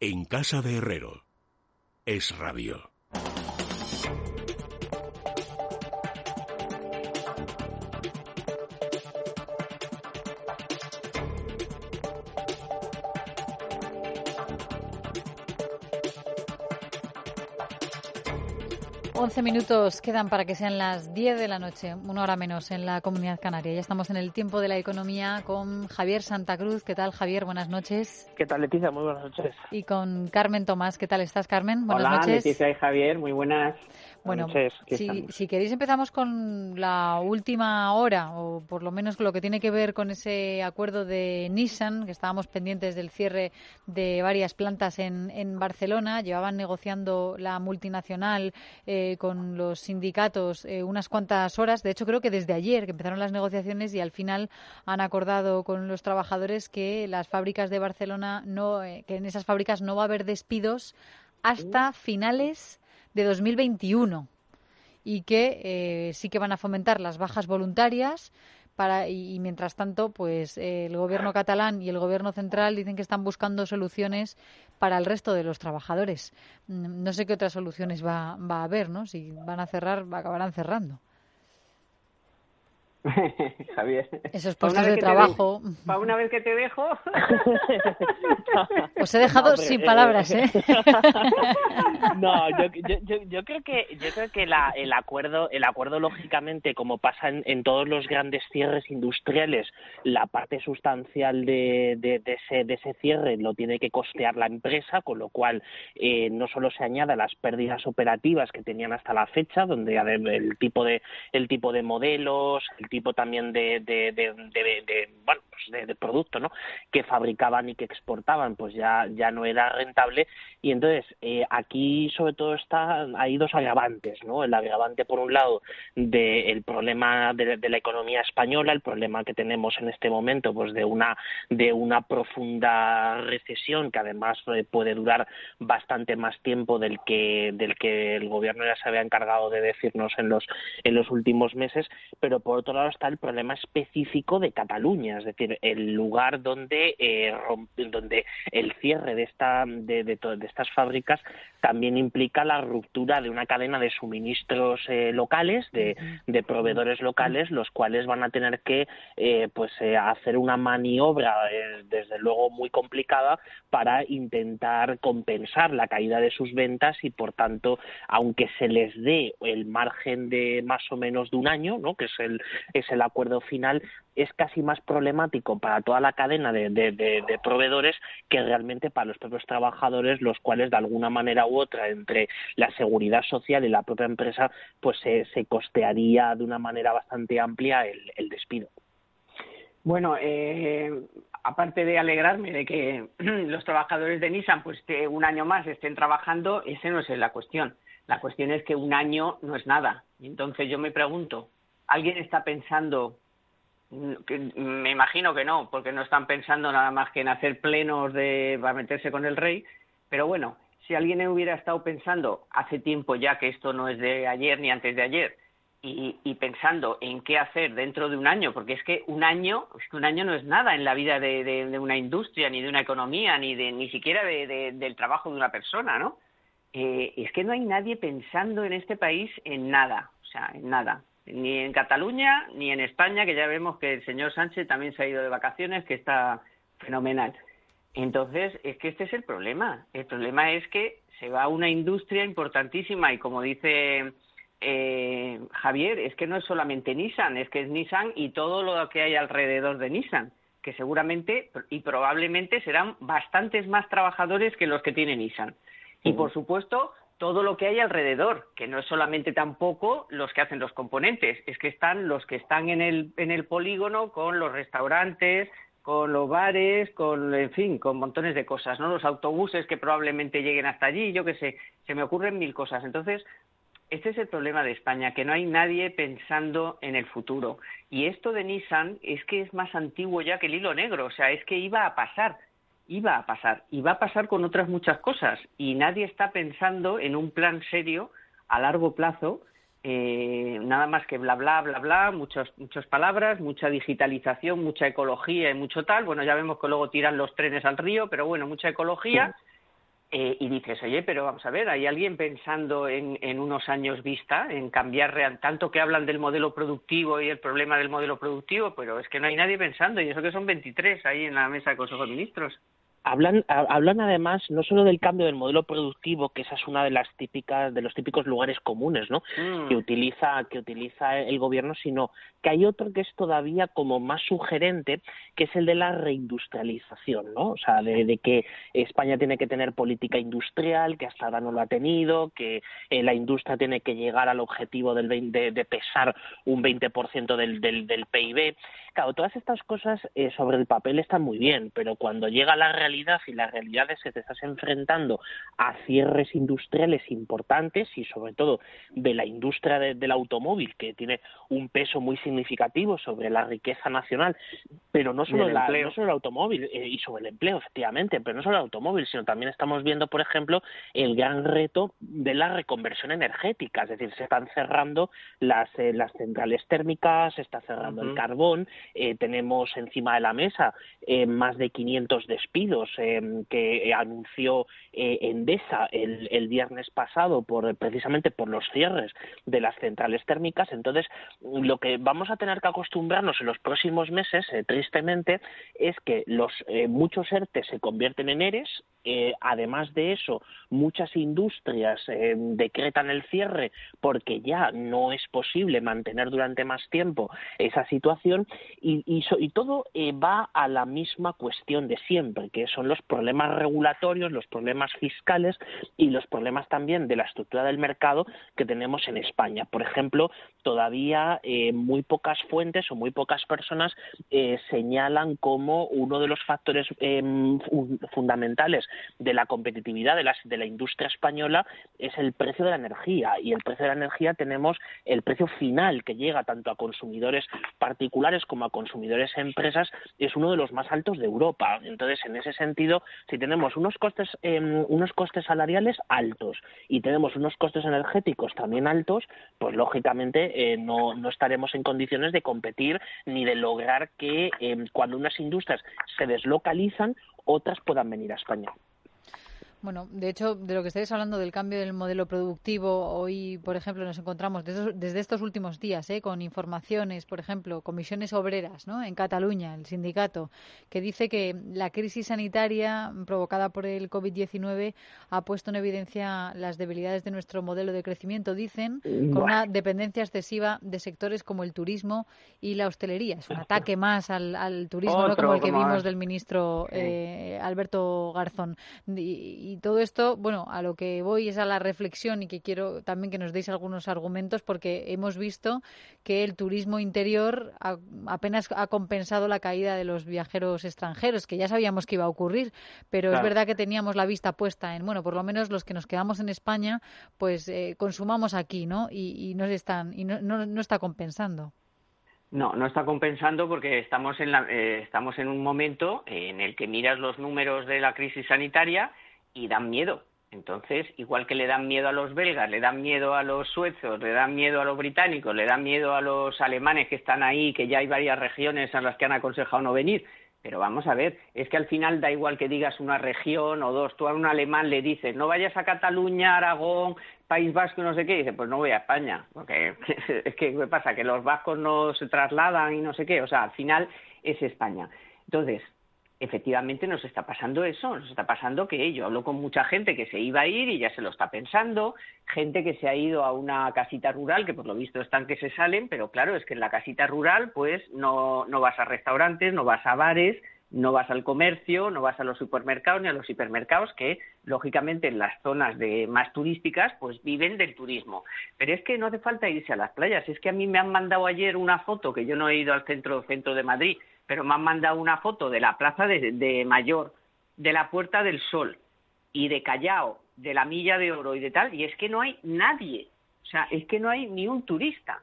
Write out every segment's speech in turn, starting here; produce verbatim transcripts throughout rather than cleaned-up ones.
En Casa de Herrero. Es Radio. once minutos quedan para que sean las diez de la noche, una hora menos en la Comunidad Canaria. Ya estamos en el tiempo de la economía con Javier Santacruz. ¿Qué tal, Javier? Buenas noches. ¿Qué tal, Leticia? Muy buenas noches. Y con Carmen Tomás. ¿Qué tal estás, Carmen? Buenas Hola, noches. Hola, Leticia y Javier. Muy buenas. Bueno, buenas noches. Si, si queréis empezamos con la última hora, o por lo menos con lo que tiene que ver con ese acuerdo de Nissan, que estábamos pendientes del cierre de varias plantas en, en Barcelona. Llevaban negociando la multinacional eh, con los sindicatos eh, unas cuantas horas. De hecho, creo que desde ayer que empezaron las negociaciones y al final han acordado con los trabajadores que las fábricas de Barcelona no, eh, que en esas fábricas no va a haber despidos hasta finales de dos mil veintiuno y que eh, sí que van a fomentar las bajas voluntarias. Para, y, y mientras tanto, pues eh, el gobierno catalán y el gobierno central dicen que están buscando soluciones para el resto de los trabajadores. No sé qué otras soluciones va, va a haber, ¿no? Si van a cerrar, acabarán cerrando. Javier. Esos puestos de trabajo. De... Para una vez que te dejo. Os he dejado no, pero, sin eh, palabras, ¿eh? No, yo, yo, yo creo que yo creo que la, el acuerdo el acuerdo lógicamente, como pasa en, en todos los grandes cierres industriales, la parte sustancial de, de, de ese de ese cierre lo tiene que costear la empresa, con lo cual eh, no solo se añada las pérdidas operativas que tenían hasta la fecha, donde el tipo de el tipo de modelos, el tipo también de, de, de, de, de, de bueno pues de, de producto, ¿no?, que fabricaban y que exportaban, pues ya ya no era rentable. Y entonces eh, aquí sobre todo está hay dos agravantes, ¿no? El agravante por un lado del problema de, de la economía española, el problema que tenemos en este momento, pues de una de una profunda recesión que además eh, puede durar bastante más tiempo del que del que el gobierno ya se había encargado de decirnos en los en los últimos meses, pero por otro lado está el problema específico de Cataluña, es decir, el lugar donde eh, donde el cierre de esta de, de, to- de estas fábricas también implica la ruptura de una cadena de suministros eh, locales, de, de proveedores locales, los cuales van a tener que eh, pues eh, hacer una maniobra eh, desde luego muy complicada para intentar compensar la caída de sus ventas, y por tanto, aunque se les dé el margen de más o menos de un año, ¿no?, que es el es el acuerdo final, es casi más problemático para toda la cadena de, de, de, de proveedores que realmente para los propios trabajadores, los cuales de alguna manera u otra, entre la seguridad social y la propia empresa, pues se, se costearía de una manera bastante amplia el, el despido. Bueno, eh, aparte de alegrarme de que los trabajadores de Nissan pues que un año más estén trabajando, esa no es la cuestión. La cuestión es que un año no es nada. Entonces yo me pregunto, ¿alguien está pensando? Me imagino que no, porque no están pensando nada más que en hacer plenos de, para meterse con el rey. Pero bueno, si alguien hubiera estado pensando hace tiempo ya, que esto no es de ayer ni antes de ayer, y, y pensando en qué hacer dentro de un año, porque es que un año, es que un año no es nada en la vida de, de, de una industria, ni de una economía, ni de ni siquiera de, de, del trabajo de una persona, ¿no? Eh, es que no hay nadie pensando en este país en nada, o sea, en nada. Ni en Cataluña, ni en España, que ya vemos que el señor Sánchez también se ha ido de vacaciones, que está fenomenal. Entonces, es que este es el problema. El problema es que se va a una industria importantísima y, como dice eh, Javier, es que no es solamente Nissan, es que es Nissan y todo lo que hay alrededor de Nissan, que seguramente y probablemente serán bastantes más trabajadores que los que tiene Nissan. Y, por supuesto, todo lo que hay alrededor, que no es solamente tampoco los que hacen los componentes, es que están los que están en el en el polígono, con los restaurantes, con los bares, con, en fin, con montones de cosas, ¿no? Los autobuses que probablemente lleguen hasta allí, yo qué sé, se me ocurren mil cosas. Entonces, este es el problema de España, que no hay nadie pensando en el futuro. Y esto de Nissan es que es más antiguo ya que el hilo negro, o sea, es que iba a pasar. Iba a pasar, y va a pasar con otras muchas cosas, y nadie está pensando en un plan serio a largo plazo, eh, nada más que bla, bla, bla, bla, muchas, muchas palabras, mucha digitalización, mucha ecología y mucho tal. Bueno, ya vemos que luego tiran los trenes al río, pero bueno, mucha ecología, Eh, y dices, oye, pero vamos a ver, ¿hay alguien pensando en, en unos años vista, en cambiar real? Tanto que hablan del modelo productivo y el problema del modelo productivo, pero es que no hay nadie pensando, y eso que son veintitrés ahí en la mesa del Consejo de Ministros. Hablan, ha, hablan además no solo del cambio del modelo productivo, que esa es una de las típicas, de los típicos lugares comunes, ¿no? Mm. que utiliza, que utiliza el gobierno, sino que hay otro que es todavía como más sugerente, que es el de la reindustrialización, ¿no? O sea, de, de que España tiene que tener política industrial, que hasta ahora no lo ha tenido, que eh, la industria tiene que llegar al objetivo del veinte, de, de pesar un veinte por ciento del, del, del P I B. Claro, todas estas cosas eh, sobre el papel están muy bien, pero cuando llega la realidad, y la realidad es que te estás enfrentando a cierres industriales importantes y sobre todo de la industria de, del automóvil, que tiene un peso muy significativo sobre la riqueza nacional, pero no solo, la, no solo el automóvil eh, y sobre el empleo, efectivamente, pero no solo el automóvil, sino también estamos viendo, por ejemplo, el gran reto de la reconversión energética, es decir, se están cerrando las, eh, las centrales térmicas, se está cerrando uh-huh. el carbón, eh, tenemos encima de la mesa eh, más de quinientos despidos Eh, que anunció eh, Endesa el, el viernes pasado por precisamente por los cierres de las centrales térmicas. Entonces, lo que vamos a tener que acostumbrarnos en los próximos meses, eh, tristemente, es que los eh, muchos ERTE se convierten en ERES. Eh, además de eso, muchas industrias eh, decretan el cierre porque ya no es posible mantener durante más tiempo esa situación y, y, so, y todo eh, va a la misma cuestión de siempre, que son los problemas regulatorios, los problemas fiscales y los problemas también de la estructura del mercado que tenemos en España. Por ejemplo, todavía eh, muy pocas fuentes o muy pocas personas eh, señalan como uno de los factores eh, fundamentales de la competitividad de, las, de la industria española es el precio de la energía, y el precio de la energía tenemos el precio final que llega tanto a consumidores particulares como a consumidores empresas, es uno de los más altos de Europa. Entonces, en ese sentido, si tenemos unos costes, eh, unos costes salariales altos y tenemos unos costes energéticos también altos, pues lógicamente eh, no, no estaremos en condiciones de competir ni de lograr que eh, cuando unas industrias se deslocalizan, otras puedan venir a España. Bueno, de hecho, de lo que estáis hablando del cambio del modelo productivo, hoy, por ejemplo, nos encontramos desde, desde estos últimos días ¿eh? con informaciones, por ejemplo, comisiones obreras, ¿no? En Cataluña, el sindicato, que dice que la crisis sanitaria provocada por el covid diecinueve ha puesto en evidencia las debilidades de nuestro modelo de crecimiento, dicen, con una dependencia excesiva de sectores como el turismo y la hostelería. Es un ataque más al, al turismo, Otro, ¿no? como el que más. vimos del ministro eh, Alberto Garzón. Y, Y todo esto, bueno, a lo que voy es a la reflexión y que quiero también que nos deis algunos argumentos, porque hemos visto que el turismo interior a, apenas ha compensado la caída de los viajeros extranjeros, que ya sabíamos que iba a ocurrir, pero claro, es verdad que teníamos la vista puesta en, bueno, por lo menos los que nos quedamos en España, pues eh, consumamos aquí, ¿no? Y, y, nos están, y no, no, no está compensando. No, no está compensando porque estamos en, la, eh, estamos en un momento en el que miras los números de la crisis sanitaria y dan miedo. Entonces, igual que le dan miedo a los belgas, le dan miedo a los suizos, le dan miedo a los británicos, le dan miedo a los alemanes que están ahí, que ya hay varias regiones a las que han aconsejado no venir. Pero vamos a ver, es que al final da igual que digas una región o dos, tú a un alemán le dices, no vayas a Cataluña, Aragón, País Vasco, no sé qué, y dice, pues no voy a España, porque es que, ¿qué pasa? Que los vascos no se trasladan y no sé qué, o sea, al final es España. Entonces, efectivamente nos está pasando eso, nos está pasando que yo hablo con mucha gente que se iba a ir y ya se lo está pensando, gente que se ha ido a una casita rural, que por lo visto están que se salen, pero claro, es que en la casita rural pues no, no vas a restaurantes, no vas a bares, no vas al comercio, no vas a los supermercados ni a los hipermercados, que lógicamente en las zonas de más turísticas pues viven del turismo. Pero es que no hace falta irse a las playas, es que a mí me han mandado ayer una foto, que yo no he ido al centro, centro de Madrid, pero me han mandado una foto de la plaza de, de Mallorca, de la Puerta del Sol y de Callao, de la Milla de Oro y de tal, y es que no hay nadie, o sea, es que no hay ni un turista.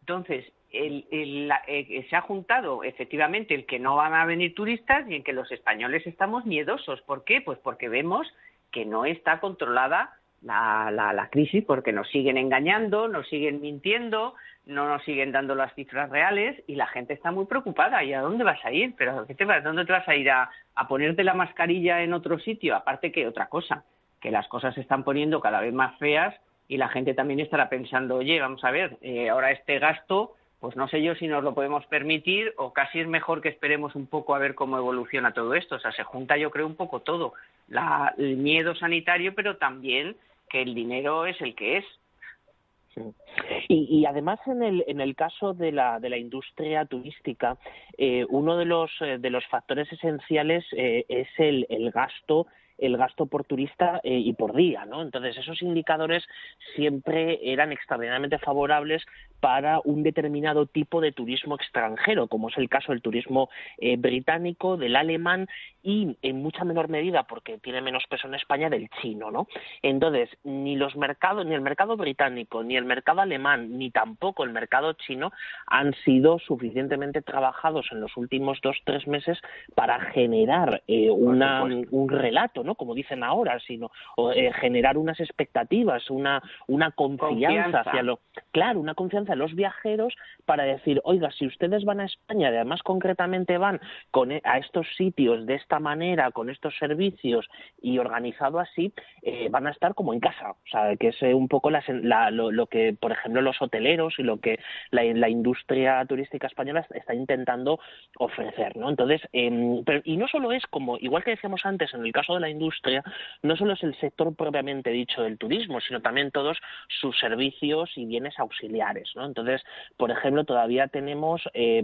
Entonces, el, el, la, eh, se ha juntado efectivamente el que no van a venir turistas y en que los españoles estamos miedosos. ¿Por qué? Pues porque vemos que no está controlada la, la, la crisis, porque nos siguen engañando, nos siguen mintiendo, no nos siguen dando las cifras reales y la gente está muy preocupada. ¿Y a dónde vas a ir? ¿Pero qué te vas? ¿Dónde te vas a ir? ¿A, a ponerte la mascarilla en otro sitio? Aparte que otra cosa, que las cosas se están poniendo cada vez más feas y la gente también estará pensando, oye, vamos a ver, eh, ahora este gasto, pues no sé yo si nos lo podemos permitir o casi es mejor que esperemos un poco a ver cómo evoluciona todo esto. O sea, se junta, yo creo, un poco todo. La, el miedo sanitario, pero también que el dinero es el que es. Sí. Y, y además en el en el caso de la de la industria turística, eh, uno de los de los factores esenciales eh, es el, el gasto el gasto por turista eh, y por día, ¿no? Entonces esos indicadores siempre eran extraordinariamente favorables para un determinado tipo de turismo extranjero, como es el caso del turismo eh, británico, del alemán y en mucha menor medida, porque tiene menos peso en España, del chino, ¿no? Entonces, ni los mercados, ni el mercado británico, ni el mercado alemán, ni tampoco el mercado chino han sido suficientemente trabajados en los últimos dos, tres meses para generar eh, una, un relato, ¿no? Como dicen ahora, sino o, eh, generar unas expectativas, una, una confianza, confianza hacia lo... Claro, una confianza a los viajeros para decir, oiga, si ustedes van a España, y además concretamente van con, a estos sitios de esta manera, con estos servicios y organizado así, eh, van a estar como en casa, o sea, que es un poco la, la, lo, lo que, por ejemplo, los hoteleros y lo que la, la industria turística española está intentando ofrecer, ¿no? Entonces, eh, pero, y no solo es como, igual que decíamos antes, en el caso de la industria, no solo es el sector propiamente dicho del turismo, sino también todos sus servicios y bienes auxiliares, ¿no? Entonces, por ejemplo, todavía tenemos eh,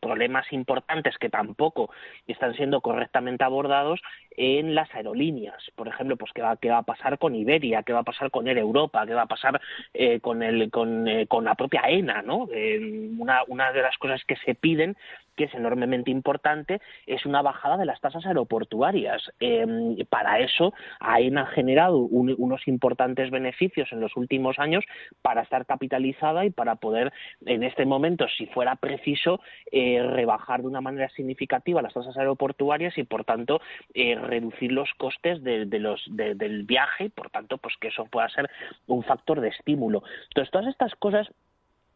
problemas importantes que tampoco están siendo correctamente abordados en las aerolíneas. Por ejemplo, pues qué va, qué va a pasar con Iberia, qué va a pasar con Air Europa, qué va a pasar eh, con el con, eh, con la propia AENA, ¿no? Eh, una, una de las cosas que se piden, que es enormemente importante, es una bajada de las tasas aeroportuarias. Eh, para eso, AENA ha generado un, unos importantes beneficios en los últimos años para estar capitalizada y para poder, en este momento, si fuera preciso, eh, rebajar de una manera significativa las tasas aeroportuarias y, por tanto, eh, reducir los costes de, de los, de, del viaje y, por tanto, pues que eso pueda ser un factor de estímulo. Entonces, todas estas cosas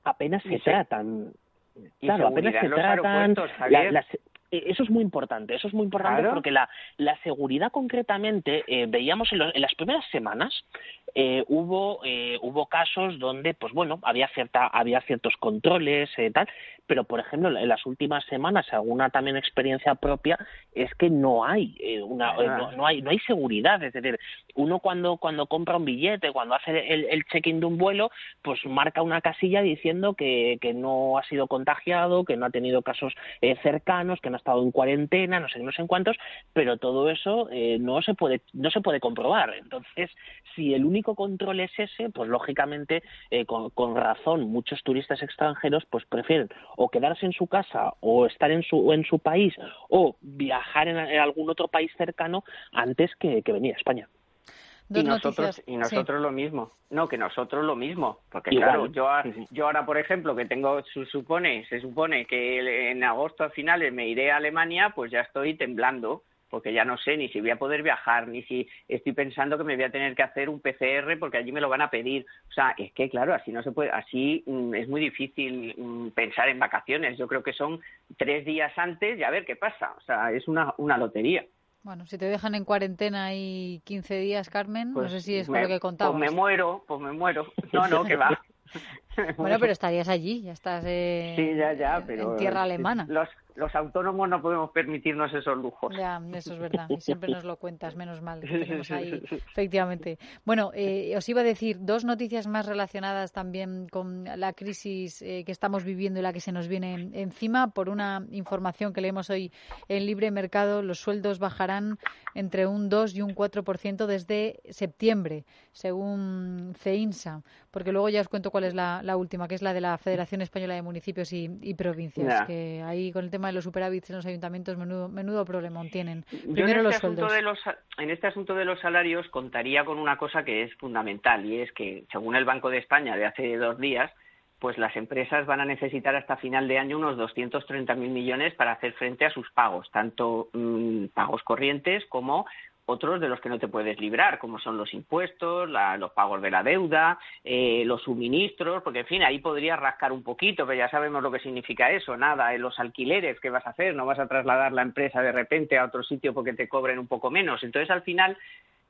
apenas se tratan... Claro, apenas se tratan, la, la, eso es muy importante, eso es muy importante claro. Porque la, la seguridad concretamente, eh, veíamos en, lo, en las primeras semanas, eh, hubo eh, hubo casos donde, pues bueno, había cierta había ciertos controles, eh, tal, pero por ejemplo, en las últimas semanas, alguna también experiencia propia, es que no hay eh, una ah. eh, no, no hay no hay seguridad, es decir, uno cuando cuando compra un billete, cuando hace el, el check-in de un vuelo, pues marca una casilla diciendo que, que no ha sido contagiado, que no ha tenido casos eh, cercanos, que no ha estado en cuarentena, no sé no sé en cuántos, pero todo eso eh, no se puede no se puede comprobar. Entonces, si el único único control es ese, pues lógicamente eh, con, con razón muchos turistas extranjeros pues prefieren o quedarse en su casa o estar en su en su país o viajar en, en algún otro país cercano antes que, que venir a España. Dos y nosotros noticias. y nosotros sí. lo mismo, no que nosotros lo mismo, porque Igual. claro, yo yo ahora por ejemplo que tengo se supone se supone que en agosto a finales me iré a Alemania, pues ya estoy temblando. Porque ya no sé ni si voy a poder viajar, ni si estoy pensando que me voy a tener que hacer un P C R porque allí me lo van a pedir. O sea, es que claro, así no se puede, así mm, es muy difícil mm, pensar en vacaciones. Yo creo que son tres días antes y a ver qué pasa. O sea, es una, una lotería. Bueno, si te dejan en cuarentena ahí quince días, Carmen, pues no sé si es me, lo que contamos. Pues me muero, pues me muero. No, no, que va. Bueno, pero estarías allí, ya estás eh, sí, ya, ya, pero en tierra alemana. Los, los autónomos no podemos permitirnos esos lujos. Ya, eso es verdad, y siempre nos lo cuentas, menos mal, que tenemos ahí, efectivamente. Bueno, eh, os iba a decir dos noticias más relacionadas también con la crisis eh, que estamos viviendo y la que se nos viene encima. Por una información que leemos hoy en Libre Mercado, los sueldos bajarán entre un dos y un cuatro por ciento desde septiembre, según CEINSA, porque luego ya os cuento cuál es la, la última, que es la de la Federación Española de Municipios y, y Provincias, nah. que ahí con el tema de los superávits en los ayuntamientos menudo, menudo problemón tienen. Primero los sueldos. De los, en este asunto de los salarios contaría con una cosa que es fundamental, y es que según el Banco de España de hace dos días, pues las empresas van a necesitar hasta final de año unos doscientos treinta mil millones para hacer frente a sus pagos, tanto mmm, pagos corrientes como otros de los que no te puedes librar, como son los impuestos, la, los pagos de la deuda, eh, los suministros, porque, en fin, ahí podrías rascar un poquito, pero ya sabemos lo que significa eso, nada, eh, los alquileres, ¿qué vas a hacer? No vas a trasladar la empresa de repente a otro sitio porque te cobren un poco menos. Entonces, al final,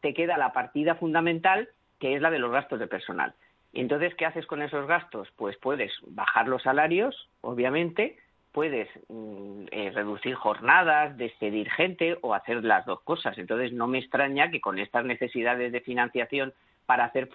te queda la partida fundamental, que es la de los gastos de personal. Entonces, ¿qué haces con esos gastos? Pues puedes bajar los salarios, obviamente, puedes eh, reducir jornadas, despedir gente o hacer las dos cosas. Entonces, no me extraña que con estas necesidades de financiación para hacer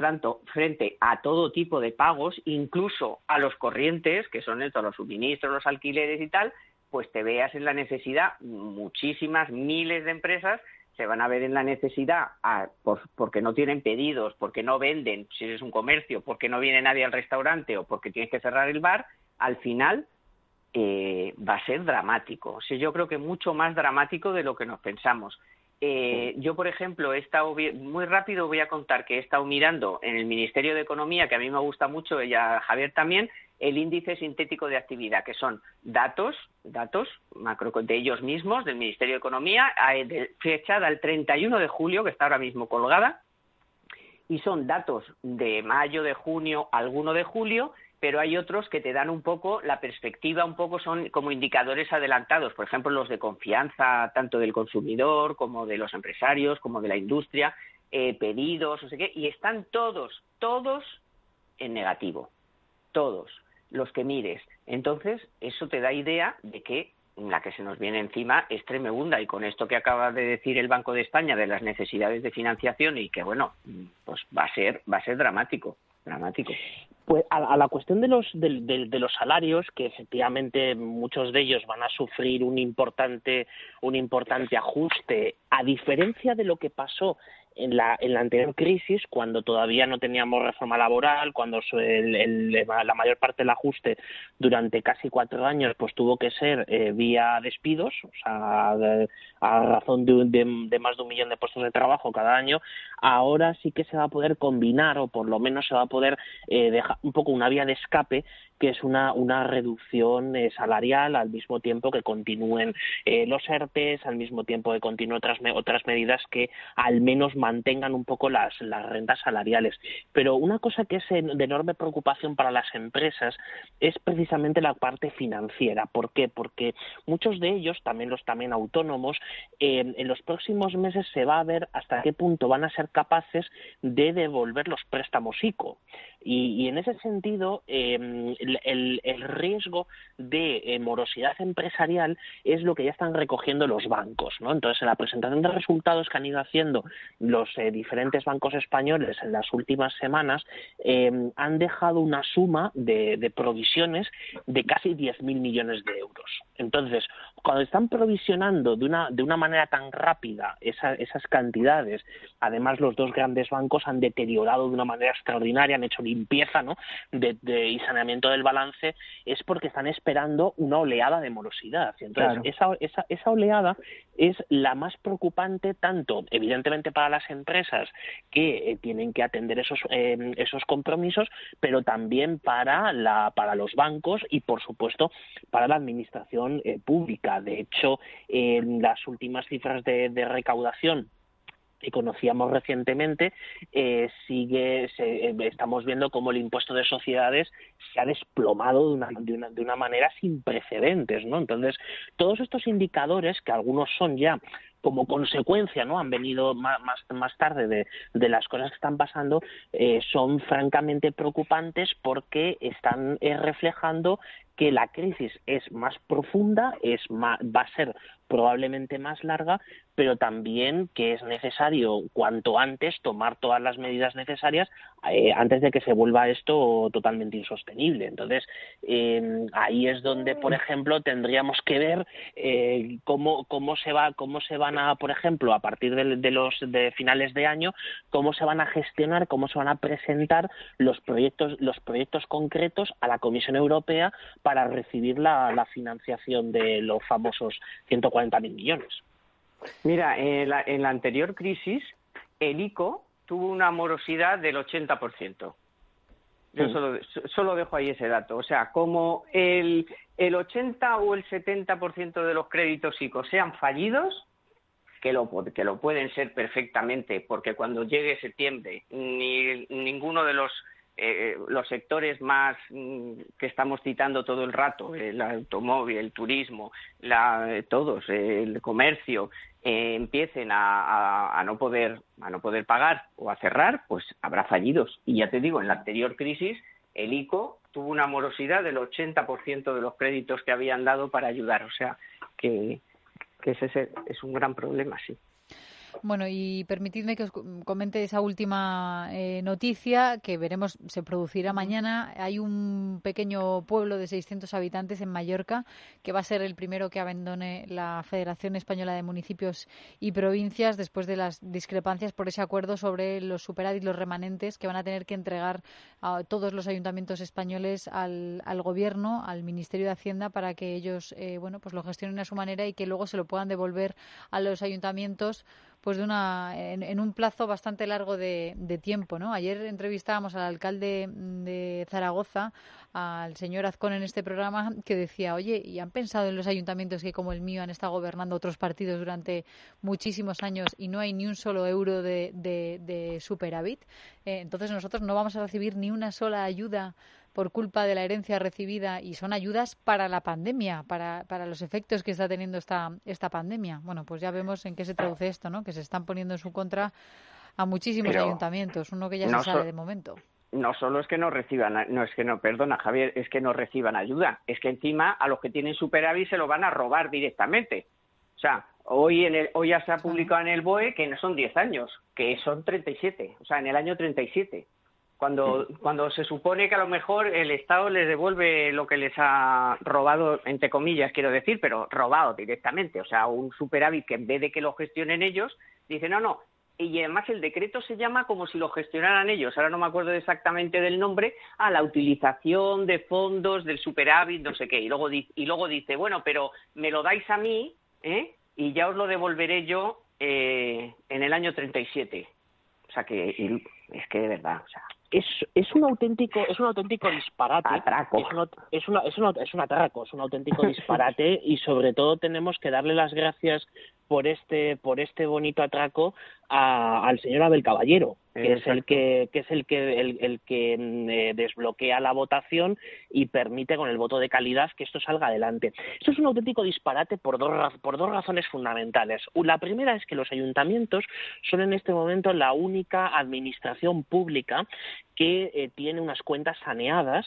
frente a todo tipo de pagos, incluso a los corrientes, que son estos, los suministros, los alquileres y tal, pues te veas en la necesidad, muchísimas, miles de empresas se van a ver en la necesidad a, por, porque no tienen pedidos, porque no venden, si es un comercio, porque no viene nadie al restaurante o porque tienes que cerrar el bar, al final eh, va a ser dramático. O sea, yo creo que mucho más dramático de lo que nos pensamos. Eh, yo, por ejemplo, he estado muy rápido, voy a contar que he estado mirando en el Ministerio de Economía, que a mí me gusta mucho, ella Javier también, el índice sintético de actividad, que son datos, datos macro de ellos mismos, del Ministerio de Economía, fechada el treinta y uno de julio, que está ahora mismo colgada, y son datos de mayo, de junio, alguno de julio, pero hay otros que te dan un poco la perspectiva, un poco son como indicadores adelantados, por ejemplo, los de confianza, tanto del consumidor como de los empresarios, como de la industria, eh, pedidos, no sé qué, y están todos, todos en negativo, todos los que mires. Entonces, eso te da idea de que la que se nos viene encima es tremenda, y con esto que acaba de decir el Banco de España de las necesidades de financiación, y que, bueno, pues va a ser va a ser dramático, dramático. Pues a, a la cuestión de los de, de, de los salarios, que efectivamente muchos de ellos van a sufrir un importante un importante ajuste, a diferencia de lo que pasó en la en la anterior crisis, cuando todavía no teníamos reforma laboral, cuando el, el, la mayor parte del ajuste durante casi cuatro años pues tuvo que ser eh, vía despidos, o sea, de, a razón de, de, de más de un millón de puestos de trabajo cada año. Ahora sí que se va a poder combinar, o por lo menos se va a poder eh, dejar un poco una vía de escape, que es una una reducción eh, salarial, al mismo tiempo que continúen eh, los E R T E s, al mismo tiempo que continúen otras otras medidas que al menos mantengan un poco las, las rentas salariales. Pero una cosa que es de enorme preocupación para las empresas es precisamente la parte financiera. ¿Por qué? Porque muchos de ellos, también los también autónomos, eh, en los próximos meses se va a ver hasta qué punto van a ser capaces de devolver los préstamos I C O. Y, y en ese sentido, eh, el, el riesgo de eh, morosidad empresarial es lo que ya están recogiendo los bancos, ¿no? Entonces, en la presentación de resultados que han ido haciendo los eh, diferentes bancos españoles en las últimas semanas, eh, han dejado una suma de, de provisiones de casi diez mil millones de euros. Entonces, cuando están provisionando de una de una manera tan rápida esa, esas cantidades, además los dos grandes bancos han deteriorado de una manera extraordinaria, han hecho limpieza, ¿no?, de, de, y saneamiento del balance, es porque están esperando una oleada de morosidad. Entonces, claro, esa, esa, esa oleada es la más preocupante, tanto, evidentemente, para las empresas que eh, tienen que atender esos eh, esos compromisos, pero también para la para los bancos y, por supuesto, para la administración eh, pública. De hecho, eh, las últimas cifras de, de recaudación que conocíamos recientemente, eh, sigue se, eh, estamos viendo cómo el impuesto de sociedades se ha desplomado de una, de una, de una manera sin precedentes, ¿no? Entonces, todos estos indicadores, que algunos son ya como consecuencia, ¿no?, han venido más más, más tarde de, de las cosas que están pasando, eh, son francamente preocupantes, porque están eh, reflejando que la crisis es más profunda, es más, va a ser probablemente más larga, pero también que es necesario cuanto antes tomar todas las medidas necesarias eh, antes de que se vuelva esto totalmente insostenible. Entonces, eh, ahí es donde, por ejemplo, tendríamos que ver eh, cómo cómo se va cómo se van a, por ejemplo, a partir de, de los de finales de año, cómo se van a gestionar, cómo se van a presentar los proyectos los proyectos concretos a la Comisión Europea para recibir la, la financiación de los famosos ciento cuarenta mil millones. Mira, en la, en la anterior crisis, el I C O tuvo una morosidad del ochenta por ciento. Yo sí. solo, solo dejo ahí ese dato. O sea, como el, el ochenta o el setenta por ciento de los créditos I C O sean fallidos, que lo, que lo pueden ser perfectamente, porque cuando llegue septiembre ni ninguno de los Eh, los sectores más mmm, que estamos citando todo el rato, el automóvil, el turismo, la, todos, eh, el comercio, eh, empiecen a, a, a no poder a no poder pagar o a cerrar, pues habrá fallidos. Y ya te digo, en la anterior crisis el I C O tuvo una morosidad del ochenta por ciento de los créditos que habían dado para ayudar, o sea que, que ese es un gran problema, sí. Bueno, y permitidme que os comente esa última eh, noticia que veremos, se producirá mañana. Hay un pequeño pueblo de seiscientos habitantes en Mallorca que va a ser el primero que abandone la Federación Española de Municipios y Provincias después de las discrepancias por ese acuerdo sobre los superávit, los remanentes que van a tener que entregar a todos los ayuntamientos españoles al, al Gobierno, al Ministerio de Hacienda, para que ellos eh, bueno, pues lo gestionen a su manera y que luego se lo puedan devolver a los ayuntamientos pues de una en, en un plazo bastante largo de, de tiempo, ¿no? Ayer entrevistábamos al alcalde de Zaragoza, al señor Azcón, en este programa, que decía, oye, ¿y han pensado en los ayuntamientos que, como el mío, han estado gobernando otros partidos durante muchísimos años y no hay ni un solo euro de, de, de superávit? Eh, entonces nosotros no vamos a recibir ni una sola ayuda por culpa de la herencia recibida, y son ayudas para la pandemia, para, para los efectos que está teniendo esta, esta pandemia. Bueno, pues ya vemos en qué se traduce esto, ¿no? Que se están poniendo en su contra a muchísimos Pero ayuntamientos, uno que ya no se sale so- de momento. No solo es que no reciban, no es que no, perdona Javier, es que no reciban ayuda, es que encima a los que tienen superávit se lo van a robar directamente. O sea, hoy en el, hoy ya se ha publicado en el B O E que no son diez años, que son treinta y siete, o sea, en el año treinta y siete. Cuando, cuando se supone que a lo mejor el Estado les devuelve lo que les ha robado, entre comillas, quiero decir, pero robado directamente. O sea, un superávit que en vez de que lo gestionen ellos, dice no, no. Y además el decreto se llama como si lo gestionaran ellos. Ahora no me acuerdo exactamente del nombre, a la utilización de fondos del superávit, no sé qué. Y luego, y luego dice, bueno, pero me lo dais a mí, ¿eh? Y ya os lo devolveré yo eh, en el año treinta y siete. O sea, que y, es que de verdad, o sea... Es, es un auténtico es un auténtico disparate, atraco. Es, una, es, una, es, una, es un atraco, es un auténtico disparate y sobre todo tenemos que darle las gracias por este por este bonito atraco a, al señor Abel Caballero, que Exacto. es el que que es el que el, el que eh, desbloquea la votación y permite con el voto de calidad que esto salga adelante. Esto es un auténtico disparate por dos por dos razones fundamentales. La primera es que los ayuntamientos son en este momento la única administración pública que eh, tiene unas cuentas saneadas.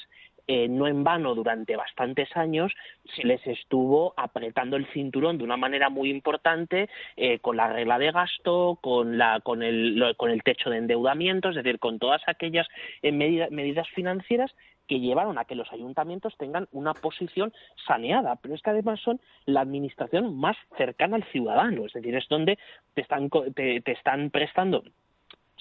Eh, no en vano, durante bastantes años se les estuvo apretando el cinturón de una manera muy importante eh, con la regla de gasto, con la con el lo, con el techo de endeudamiento, es decir, con todas aquellas eh, medida, medidas financieras que llevaron a que los ayuntamientos tengan una posición saneada, pero es que además son la administración más cercana al ciudadano, es decir, es donde te están te, te están prestando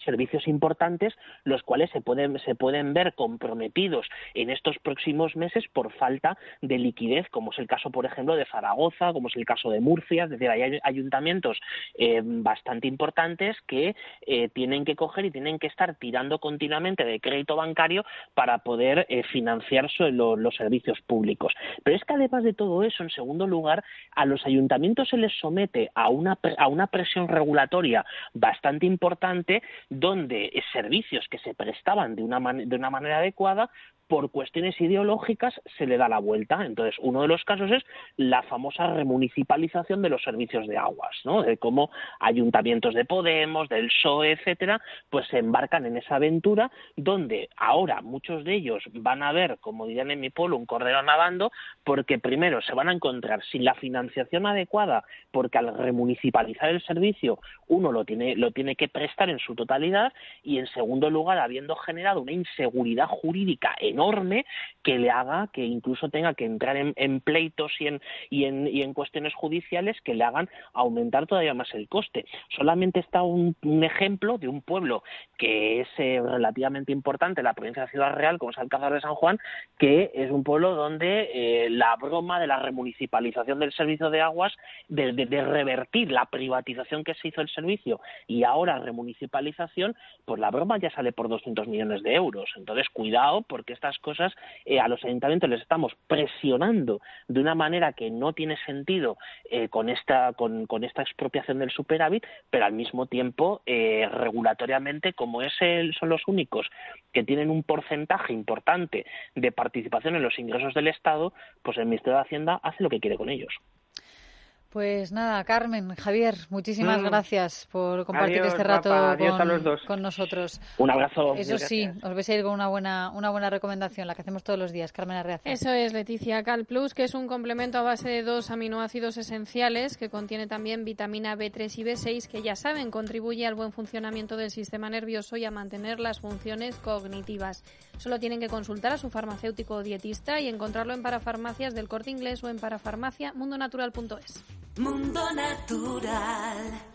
servicios importantes, los cuales se pueden se pueden ver comprometidos en estos próximos meses por falta de liquidez, como es el caso, por ejemplo, de Zaragoza, como es el caso de Murcia. Es decir, hay ayuntamientos eh, bastante importantes que eh, tienen que coger y tienen que estar tirando continuamente de crédito bancario para poder eh, financiar los, los servicios públicos. Pero es que además de todo eso, en segundo lugar, a los ayuntamientos se les somete a una a una presión regulatoria bastante importante, donde servicios que se prestaban de una, man- de una manera adecuada, por cuestiones ideológicas se le da la vuelta. Entonces, uno de los casos es la famosa remunicipalización de los servicios de aguas, ¿no? De cómo ayuntamientos de Podemos, del P S O E, etcétera, pues se embarcan en esa aventura donde ahora muchos de ellos van a ver, como dirían en mi pueblo, un cordero nadando, porque primero se van a encontrar sin la financiación adecuada, porque al remunicipalizar el servicio uno lo tiene, lo tiene que prestar en su totalidad, y en segundo lugar, habiendo generado una inseguridad jurídica enorme que le haga que incluso tenga que entrar en, en pleitos y en, y, en, y en cuestiones judiciales que le hagan aumentar todavía más el coste. Solamente está un, un ejemplo de un pueblo que es eh, relativamente importante, la provincia de Ciudad Real, como es Alcázar de San Juan, que es un pueblo donde eh, la broma de la remunicipalización del servicio de aguas, de, de, de revertir la privatización que se hizo el servicio y ahora remunicipalizar indemnización, pues la broma ya sale por doscientos millones de euros. Entonces, cuidado, porque estas cosas eh, a los ayuntamientos les estamos presionando de una manera que no tiene sentido eh, con esta con, con esta expropiación del superávit, pero al mismo tiempo, eh, regulatoriamente, como es el, son los únicos que tienen un porcentaje importante de participación en los ingresos del Estado, pues el Ministerio de Hacienda hace lo que quiere con ellos. Pues nada, Carmen, Javier, muchísimas mm. gracias por compartir adiós, este rato papá, con, con nosotros. Un abrazo. Eso sí, gracias. Os vais a ir con una buena, una buena recomendación, la que hacemos todos los días, Carmen Arreaza. Eso es, Leticia, Calplus, que es un complemento a base de dos aminoácidos esenciales, que contiene también vitamina B tres y B seis, que ya saben, contribuye al buen funcionamiento del sistema nervioso y a mantener las funciones cognitivas. Solo tienen que consultar a su farmacéutico o dietista y encontrarlo en parafarmacias del Corte Inglés o en parafarmacia mundo natural punto es. Mundo Natural.